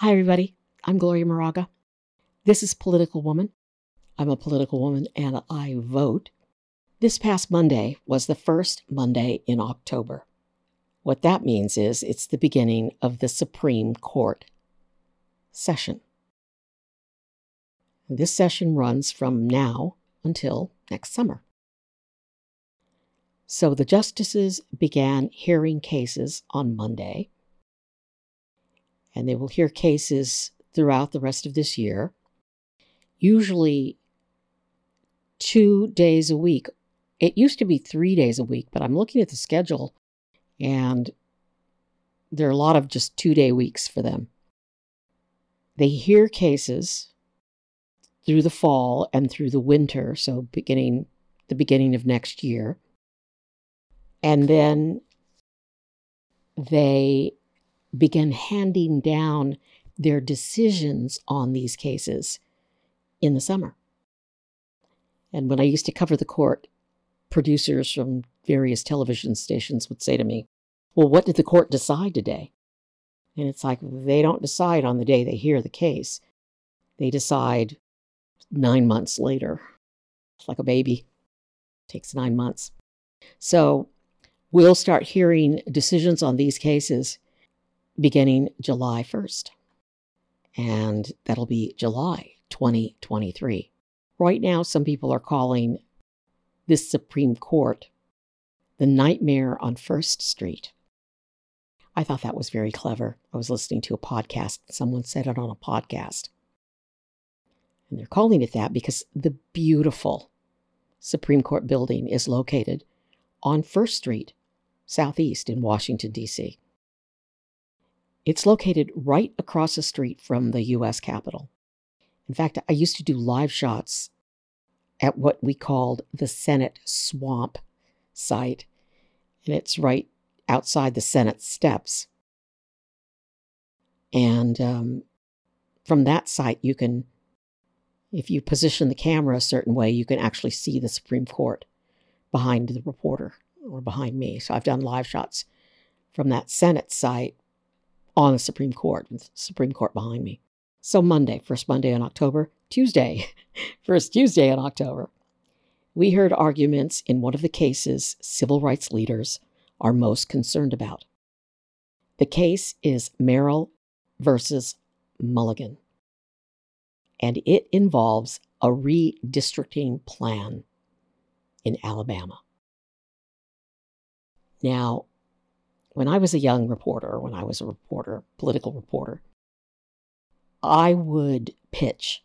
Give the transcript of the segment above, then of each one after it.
Hi, everybody. I'm Gloria Moraga. This is Political Woman. I'm a political woman and I vote. This past Monday was the first Monday in October. What that means is it's the beginning of the Supreme Court session. This session runs from now until next summer. So the justices began hearing cases on Monday. And they will hear cases throughout the rest of this year, usually 2 days a week. It used to be 3 days a week, but I'm looking at the schedule, and there are a lot of just 2-day weeks for them. They hear cases through the fall and through the winter, so beginning of next year. And then they began handing down their decisions on these cases in the summer. And when I used to cover the court, producers from various television stations would say to me, well, what did the court decide today? And it's like, they don't decide on the day they hear the case. They decide 9 months later. It's like a baby. It takes 9 months. So we'll start hearing decisions on these cases beginning July 1st, and that'll be July 2023. Right now, some people are calling this Supreme Court the nightmare on First Street. I thought that was very clever. I was listening to a podcast. Someone said it on a podcast. And they're calling it that because the beautiful Supreme Court building is located on First Street, Southeast in Washington, D.C. It's located right across the street from the U.S. Capitol. In fact, I used to do live shots at what we called the Senate Swamp site, and it's right outside the Senate steps. And from that site, you can, if you position the camera a certain way, you can actually see the Supreme Court behind the reporter or behind me. So I've done live shots from that Senate site on the Supreme Court, with the Supreme Court behind me. So Monday, first Monday in October, first Tuesday in October, we heard arguments in one of the cases civil rights leaders are most concerned about. The case is Merrill versus Milligan, and it involves a redistricting plan in Alabama. Now, when I was a reporter, political reporter, I would pitch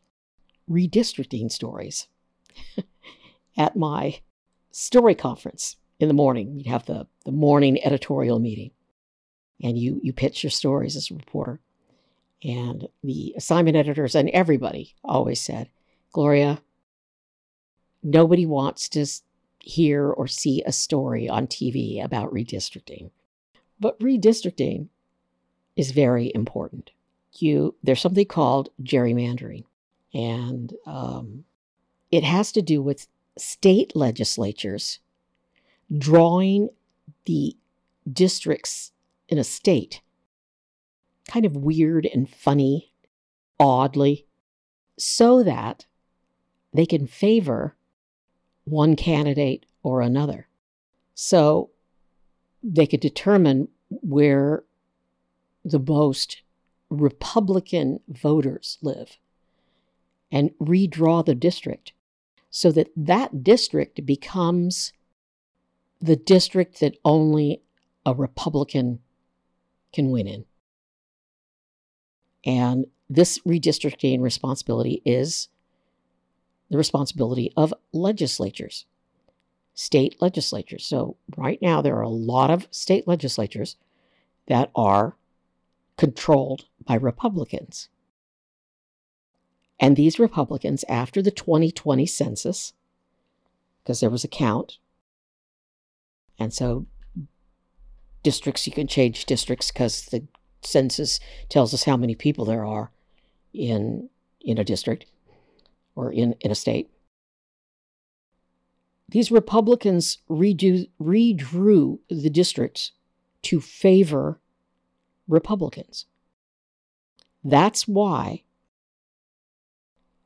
redistricting stories at my story conference in the morning. You'd have the morning editorial meeting, and you pitch your stories as a reporter. And the assignment editors and everybody always said, Gloria, nobody wants to hear or see a story on TV about redistricting. But redistricting is very important. There's something called gerrymandering, and it has to do with state legislatures drawing the districts in a state, kind of weird and funny, oddly, so that they can favor one candidate or another. So they could determine where the most Republican voters live and redraw the district so that that district becomes the district that only a Republican can win in. And this redistricting responsibility is the responsibility of legislatures, state legislatures. So right now there are a lot of state legislatures that are controlled by Republicans. And these Republicans, after the 2020 census, because there was a count, and so districts, you can change districts because the census tells us how many people there are in a district or in a state. These Republicans redrew the districts to favor Republicans. That's why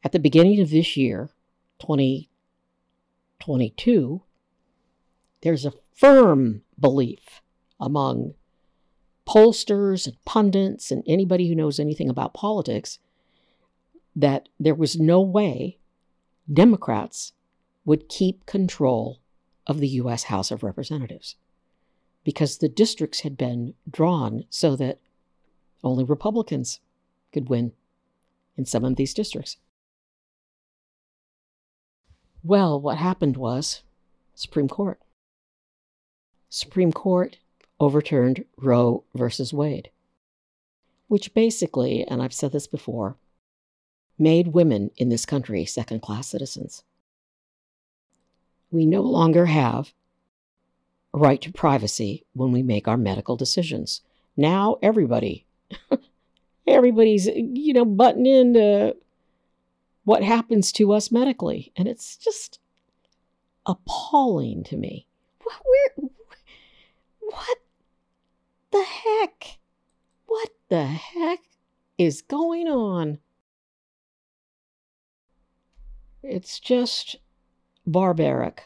at the beginning of this year, 2022, there's a firm belief among pollsters and pundits and anybody who knows anything about politics that there was no way Democrats would keep control of the U.S. House of Representatives because the districts had been drawn so that only Republicans could win in some of these districts. Well, what happened was Supreme Court overturned Roe versus Wade, which basically, and I've said this before, made women in this country second-class citizens. We no longer have a right to privacy when we make our medical decisions. Now everybody's, butting into what happens to us medically. And it's just appalling to me. What the heck? What the heck is going on? It's just barbaric.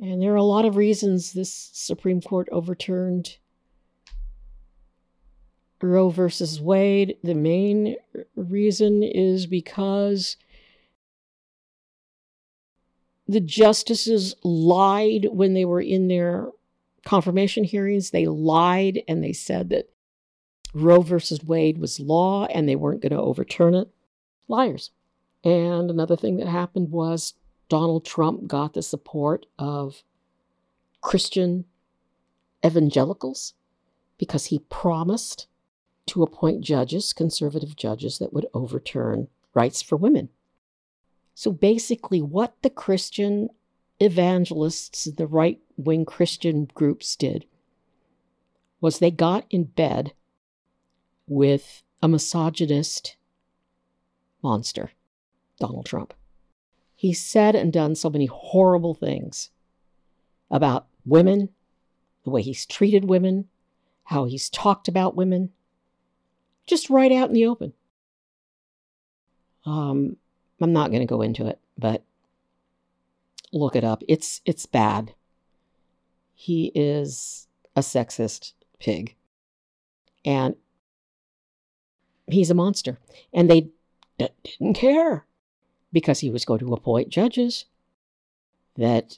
And there are a lot of reasons this Supreme Court overturned Roe versus Wade. The main reason is because the justices lied when they were in their confirmation hearings. They lied and they said that Roe versus Wade was law and they weren't going to overturn it. Liars. And another thing that happened was Donald Trump got the support of Christian evangelicals because he promised to appoint judges, conservative judges, that would overturn rights for women. So basically what the Christian evangelists, the right-wing Christian groups did was they got in bed with a misogynist monster, Donald Trump. He said and done so many horrible things about women, the way he's treated women, how he's talked about women, just right out in the open. I'm not going to go into it, but look it up. It's bad. He is a sexist pig. And he's a monster. And they didn't care because he was going to appoint judges that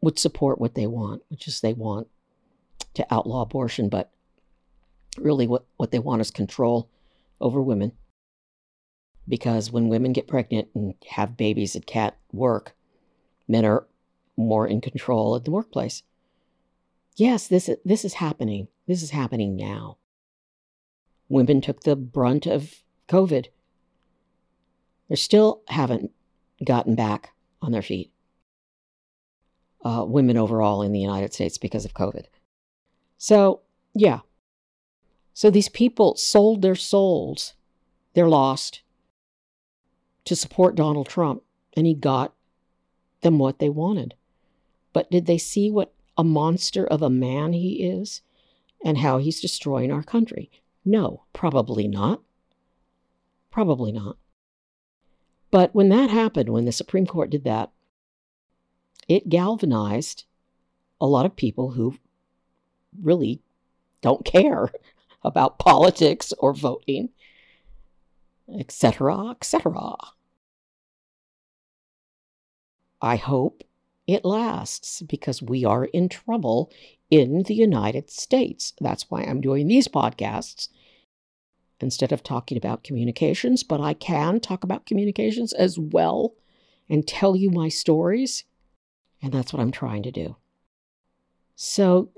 would support what they want, which is they want to outlaw abortion, but really what they want is control over women. Because when women get pregnant and have babies, it can't work. Men are more in control at the workplace. Yes, this is happening. This is happening now. Women took the brunt of COVID. They still haven't gotten back on their feet. Women overall in the United States because of COVID. So, yeah. So these people sold their souls. They're lost to support Donald Trump, and he got them what they wanted. But did they see what a monster of a man he is and how he's destroying our country? No, probably not. Probably not. But when that happened, when the Supreme Court did that, it galvanized a lot of people who really don't care about politics or voting, etc., etc. I hope it lasts because we are in trouble in the United States. That's why I'm doing these podcasts instead of talking about communications, but I can talk about communications as well and tell you my stories. And that's what I'm trying to do. So,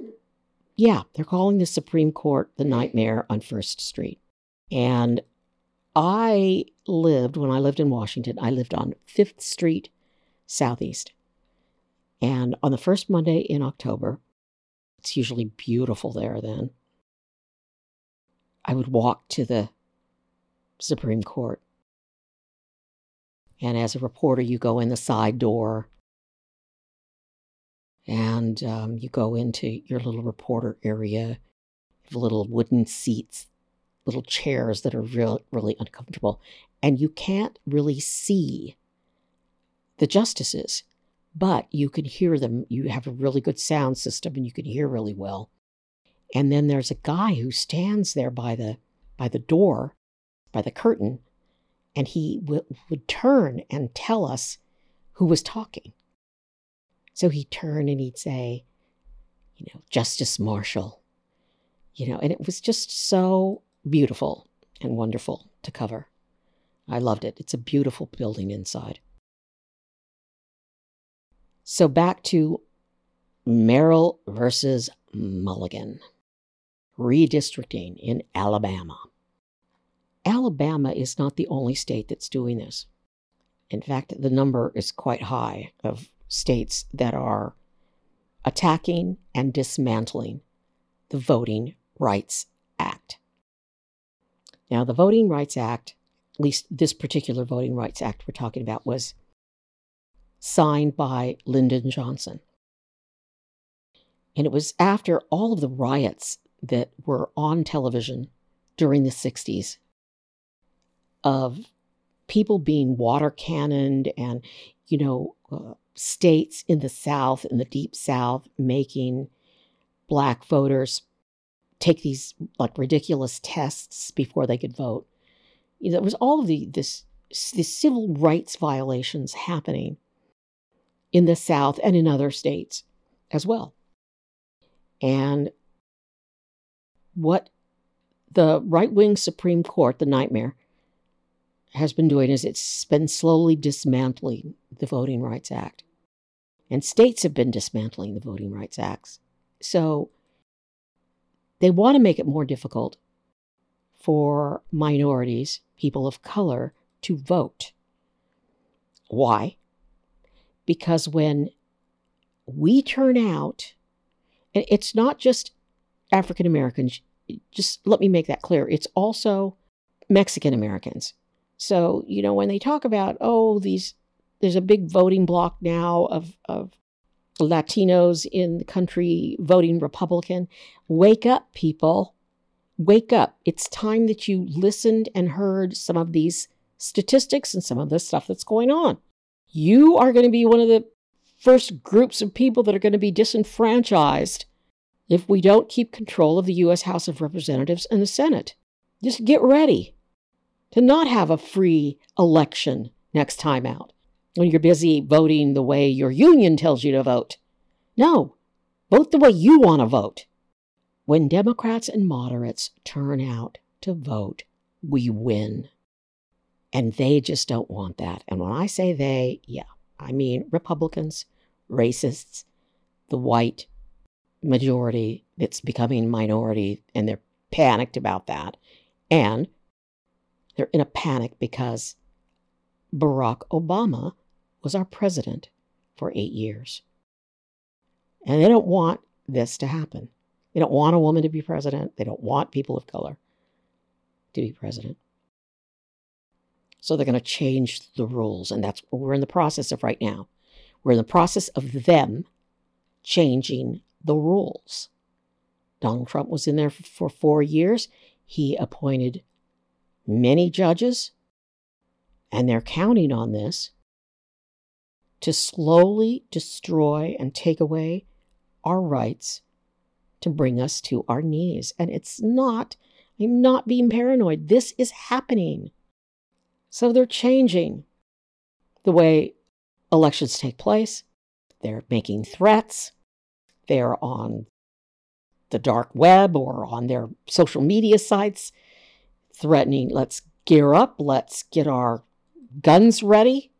yeah, they're calling the Supreme Court the nightmare on First Street. And when I lived in Washington, I lived on 5th Street Southeast. And on the first Monday in October, it's usually beautiful there then, I would walk to the Supreme Court. And as a reporter, you go in the side door and you go into your little reporter area. the little wooden seats, little chairs that are really uncomfortable. And you can't really see the justices, but you can hear them. You have a really good sound system and you can hear really well. And then there's a guy who stands there by the door, by the curtain, and he would turn and tell us who was talking. So he'd turn and he'd say, you know, Justice Marshall, you know, and it was just so beautiful and wonderful to cover. I loved it. It's a beautiful building inside. So back to Merrill versus Milligan, redistricting in Alabama. Alabama is not the only state that's doing this. In fact, the number is quite high of states that are attacking and dismantling the Voting Rights Act. Now, the Voting Rights Act, at least this particular Voting Rights Act we're talking about, was signed by Lyndon Johnson. And it was after all of the riots that were on television during the 60s of people being water cannoned and, you know, states in the South, in the Deep South, making Black voters take these like ridiculous tests before they could vote. You know, it was all of the civil rights violations happening in the South and in other states as well. And what the right-wing Supreme Court, the nightmare, has been doing is it's been slowly dismantling the Voting Rights Act. And states have been dismantling the Voting Rights Acts. So they want to make it more difficult for minorities, people of color, to vote. Why? Because when we turn out, and it's not just African Americans, just let me make that clear, it's also Mexican Americans. So, you know, when they talk about, oh, there's a big voting block now of Latinos in the country voting Republican, wake up, people. Wake up. It's time that you listened and heard some of these statistics and some of the stuff that's going on. You are going to be one of the first groups of people that are going to be disenfranchised if we don't keep control of the U.S. House of Representatives and the Senate. Just get ready to not have a free election next time out when you're busy voting the way your union tells you to vote. No, vote the way you want to vote. When Democrats and moderates turn out to vote, we win. And they just don't want that. And when I say they, yeah, I mean Republicans, racists, the white majority that's becoming minority, and they're panicked about that. And they're in a panic because Barack Obama was our president for 8 years. And they don't want this to happen. They don't want a woman to be president. They don't want people of color to be president. So they're going to change the rules. And that's what we're in the process of right now. We're in the process of them changing the rules. Donald Trump was in there for 4 years. He appointed many judges, and they're counting on this to slowly destroy and take away our rights to bring us to our knees. And I'm not being paranoid. This is happening. So they're changing the way elections take place. They're making threats. They're on the dark web or on their social media sites, threatening, let's gear up, let's get our guns ready.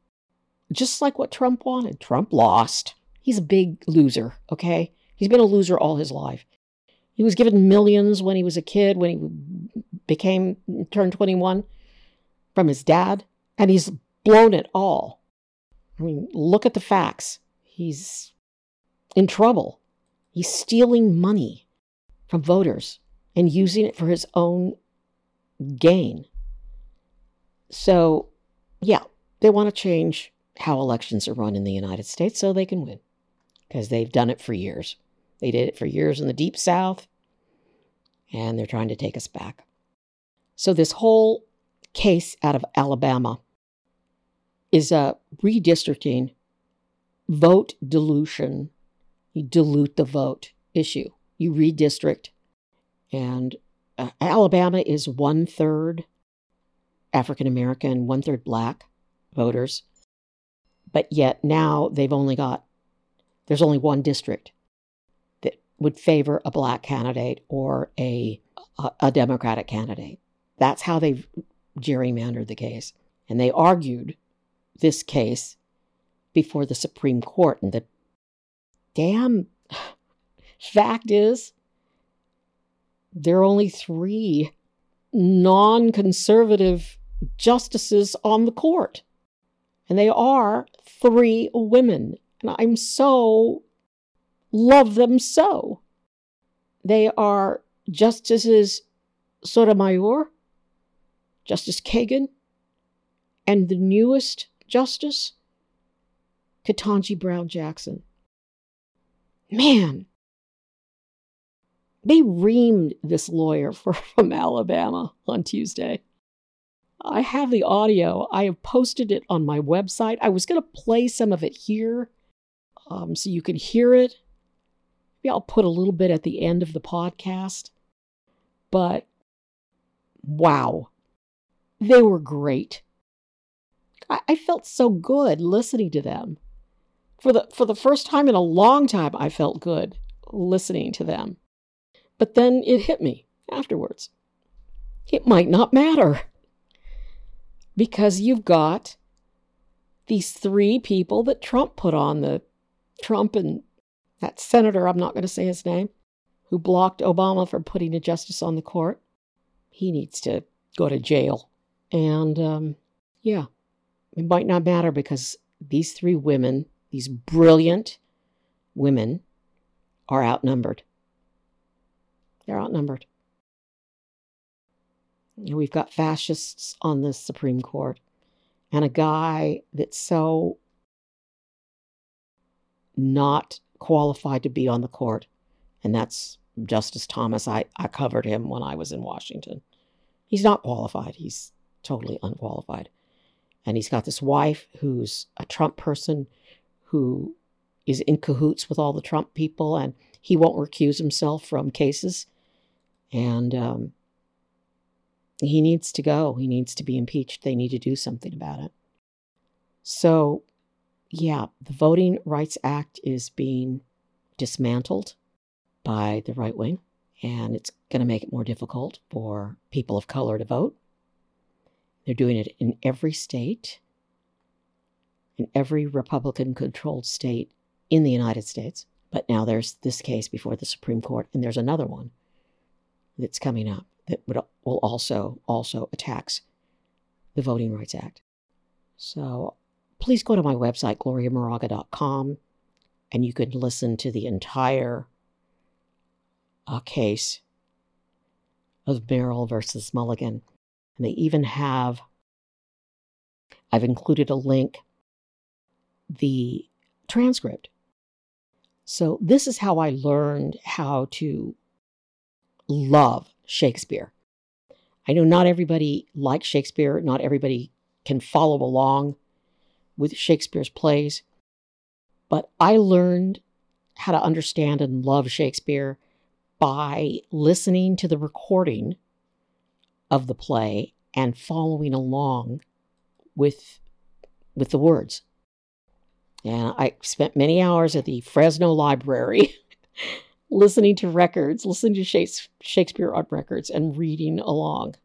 Just like what Trump wanted. Trump lost. He's a big loser, okay? He's been a loser all his life. He was given millions when he was a kid, when he turned 21 from his dad, and he's blown it all. I mean, look at the facts. He's in trouble. He's stealing money from voters and using it for his own gain. So, yeah, they want to change how elections are run in the United States so they can win, because they've done it for years. They did it for years in the Deep South, and they're trying to take us back. So this whole case out of Alabama is a redistricting, vote dilution. You dilute the vote issue. You redistrict. And Alabama is 1/3 African-American, 1/3 Black voters. But yet now they've only got, there's only one district that would favor a Black candidate or a Democratic candidate. That's how they've gerrymandered the case. And they argued this case before the Supreme Court. And the damn fact is, there are only 3 non-conservative justices on the court. And they are 3 women. And I'm so, love them so. They are Justices Sotomayor, Justice Kagan, and the newest justice, Ketanji Brown Jackson. Man, they reamed this lawyer from Alabama on Tuesday. I have the audio. I have posted it on my website. I was going to play some of it here so you can hear it. Maybe I'll put a little bit at the end of the podcast. But wow, they were great. I felt so good listening to them. For the first time in a long time, I felt good listening to them. But then it hit me afterwards. It might not matter. Because you've got these 3 people that Trump put on the, Trump and that senator, I'm not going to say his name, who blocked Obama from putting a justice on the court. He needs to go to jail. And yeah, it might not matter because these 3 women, these brilliant women, are outnumbered. They're outnumbered. And we've got fascists on the Supreme Court and a guy that's so not qualified to be on the court. And that's Justice Thomas. I covered him when I was in Washington. He's not qualified. He's totally unqualified. And he's got this wife who's a Trump person who is in cahoots with all the Trump people, and he won't recuse himself from cases. And he needs to go. He needs to be impeached. They need to do something about it. So, yeah, the Voting Rights Act is being dismantled by the right wing, and it's going to make it more difficult for people of color to vote. They're doing it in every state, in every Republican-controlled state in the United States. But now there's this case before the Supreme Court, and there's another one that's coming up that will also attacks the Voting Rights Act. So please go to my website, GloriaMoraga.com, and you can listen to the entire case of Merrill versus Milligan. And they even have, I've included a link, the transcript. So this is how I learned how to love Shakespeare. I know not everybody likes Shakespeare. Not everybody can follow along with Shakespeare's plays. But I learned how to understand and love Shakespeare by listening to the recording of the play and following along with the words. And I spent many hours at the Fresno Library listening to records, listening to Shakespeare on records and reading along.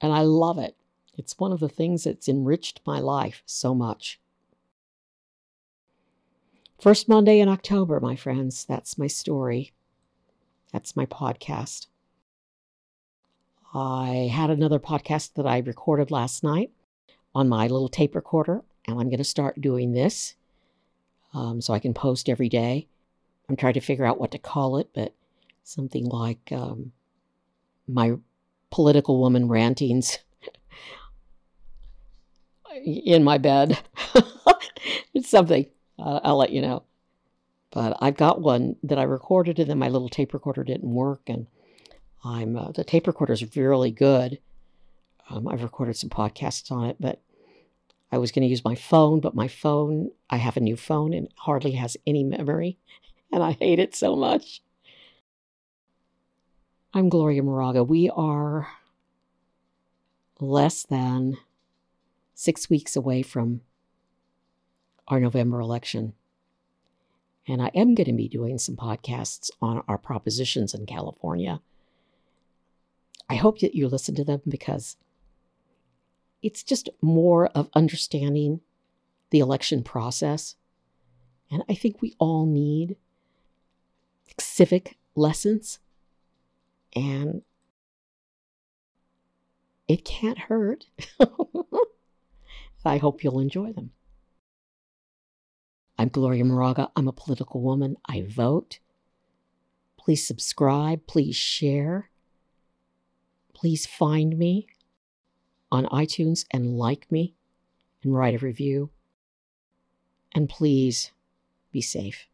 And I love it. It's one of the things that's enriched my life so much. First Monday in October, my friends, that's my story. That's my podcast. I had another podcast that I recorded last night on my little tape recorder, and I'm going to start doing this so I can post every day. I'm trying to figure out what to call it, but something like my political woman rantings in my bed. It's something. I'll let you know. But I've got one that I recorded, and then my little tape recorder didn't work. And I'm the tape recorder is really good. I've recorded some podcasts on it, but I was going to use my phone, but my phone, I have a new phone and hardly has any memory, and I hate it so much. I'm Gloria Moraga. We are less than 6 weeks away from our November election. And I am going to be doing some podcasts on our propositions in California. I hope that you listen to them because it's just more of understanding the election process. And I think we all need civic lessons. And it can't hurt. I hope you'll enjoy them. I'm Gloria Moraga. I'm a political woman. I vote. Please subscribe. Please share. Please find me on iTunes and like me and write a review. And please be safe.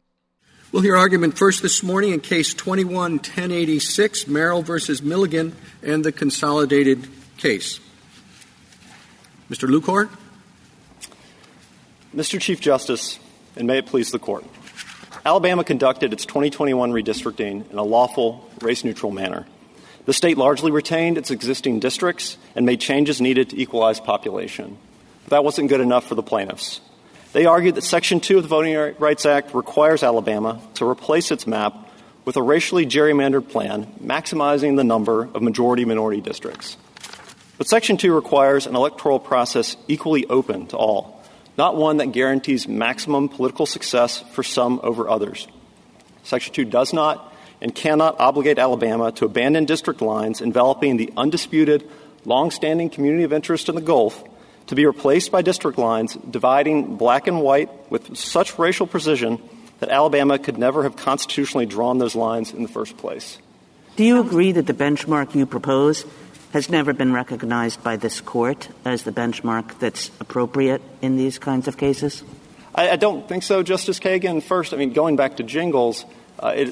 We'll hear argument first this morning in Case 21-1086, Merrill versus Milligan, and the consolidated case. Mr. Lukohr? Mr. Chief Justice, and may it please the Court, Alabama conducted its 2021 redistricting in a lawful, race-neutral manner. The state largely retained its existing districts and made changes needed to equalize population. But that wasn't good enough for the plaintiffs. They argued that Section 2 of the Voting Rights Act requires Alabama to replace its map with a racially gerrymandered plan maximizing the number of majority-minority districts. But Section 2 requires an electoral process equally open to all, not one that guarantees maximum political success for some over others. Section 2 does not and cannot obligate Alabama to abandon district lines enveloping the undisputed, long-standing community of interest in the Gulf to be replaced by district lines dividing black and white with such racial precision that Alabama could never have constitutionally drawn those lines in the first place. Do you agree that the benchmark you propose has never been recognized by this Court as the benchmark that's appropriate in these kinds of cases? I don't think so, Justice Kagan. First, going back to Jingles, I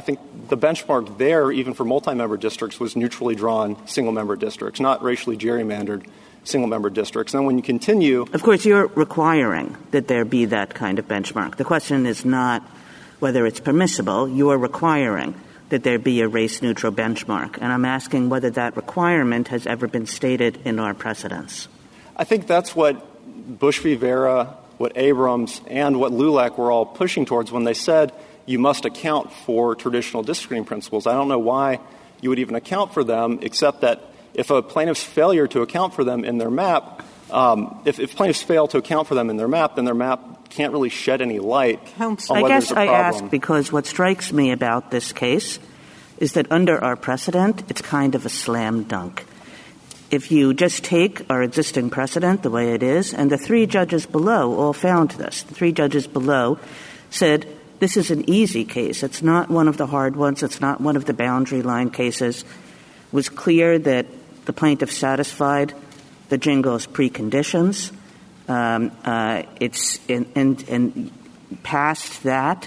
think the benchmark there, even for multi-member districts, was neutrally drawn single-member districts, not racially gerrymandered single-member districts. And then when you continue... Of course, you're requiring that there be that kind of benchmark. The question is not whether it's permissible. You are requiring that there be a race-neutral benchmark. And I'm asking whether that requirement has ever been stated in our precedents. I think that's what Bush v. Vera, what Abrams, and what LULAC were all pushing towards when they said you must account for traditional districting principles. I don't know why you would even account for them, except that if a plaintiff's failure to account for them in their map, if plaintiffs fail to account for them in their map, then their map can't really shed any light on whether there's a problem. I guess I ask because what strikes me about this case is that under our precedent, it's kind of a slam dunk. If you just take our existing precedent the way it is, and the three judges below all found this, the three judges below said, this is an easy case. It's not one of the hard ones. It's not one of the boundary line cases. It was clear that the plaintiff satisfied the Jingles preconditions. And past that,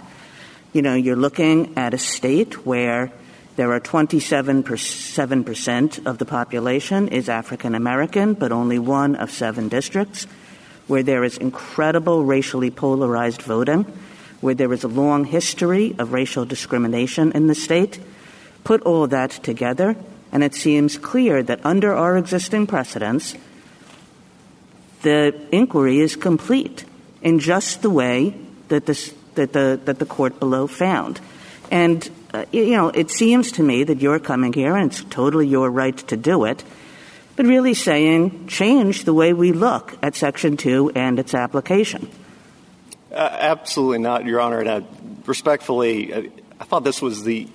you're looking at a state where there are 27% of the population is African American, but only one of seven districts, where there is incredible racially polarized voting, where there is a long history of racial discrimination in the state. Put all that together, and it seems clear that under our existing precedents, the inquiry is complete in just the way that the court below found. And, it seems to me that you're coming here, and it's totally your right to do it, but really saying change the way we look at Section 2 and its application. Absolutely not, Your Honor. And respectfully, I thought this is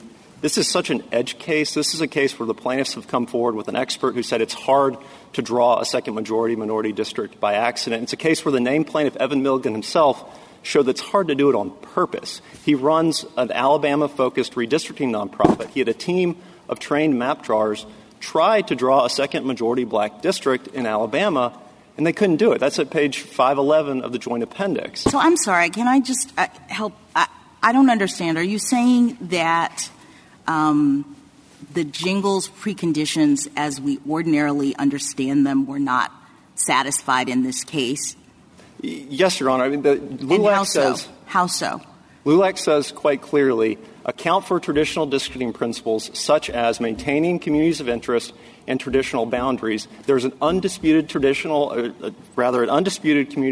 such an edge case. This is a case where the plaintiffs have come forward with an expert who said it's hard to draw a second majority-minority district by accident. It's a case where the named plaintiff, Evan Milgan himself, showed that it's hard to do it on purpose. He runs an Alabama-focused redistricting nonprofit. He had a team of trained map drawers try to draw a second majority black district in Alabama, and they couldn't do it. That's at page 511 of the Joint Appendix. So I'm sorry. Can I just help? I don't understand. Are you saying that the Jingles preconditions, as we ordinarily understand them, were not satisfied in this case? Yes, Your Honor. I mean, the LULAC says. How so? LULAC says quite clearly, account for traditional districting principles such as maintaining communities of interest and traditional boundaries. There's an undisputed community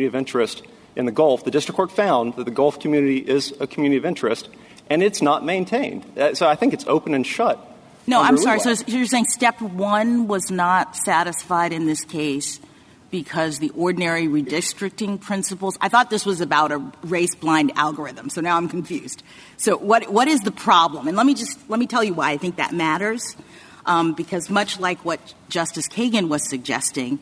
of interest in the Gulf. The district court found that the Gulf community is a community of interest, and it's not maintained. So I think it's open and shut. No, I'm sorry. LULAC. So you're saying step one was not satisfied in this case because the ordinary redistricting principles — I thought this was about a race-blind algorithm, so now I'm confused. So what is the problem? And let me tell you why I think that matters, because much like what Justice Kagan was suggesting,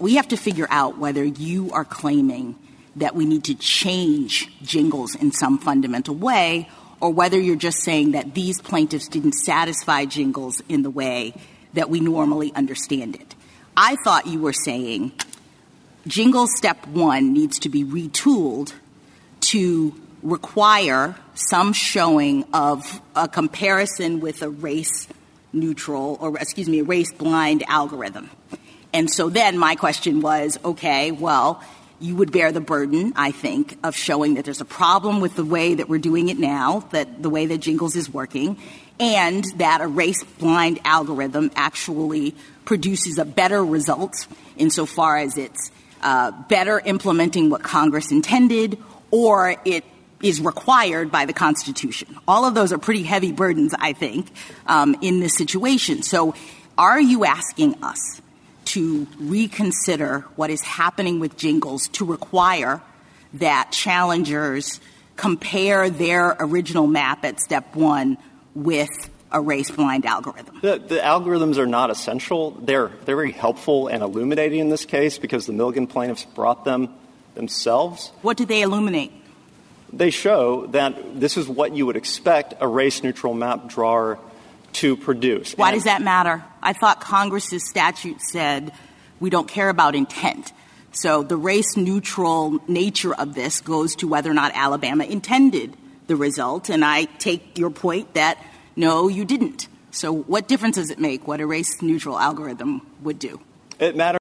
we have to figure out whether you are claiming that we need to change Jingles in some fundamental way, or whether you're just saying that these plaintiffs didn't satisfy Jingles in the way that we normally understand it. I thought you were saying Jingles step one needs to be retooled to require some showing of a comparison with a race-blind algorithm. And so then my question was, okay, well, you would bear the burden, I think, of showing that there's a problem with the way that we're doing it now, that the way that Jingles is working, and that a race-blind algorithm actually produces a better result insofar as it's better implementing what Congress intended, or it is required by the Constitution. All of those are pretty heavy burdens, I think, in this situation. So are you asking us to reconsider what is happening with Jingles to require that challengers compare their original map at step one with a race-blind algorithm? The algorithms are not essential. They're very helpful and illuminating in this case because the Milgan plaintiffs brought them themselves. What did they illuminate? They show that this is what you would expect a race-neutral map drawer to produce. Why does that matter? I thought Congress's statute said we don't care about intent. So the race-neutral nature of this goes to whether or not Alabama intended the result. And I take your point that, no, you didn't. So what difference does it make what a race-neutral algorithm would do? It matters.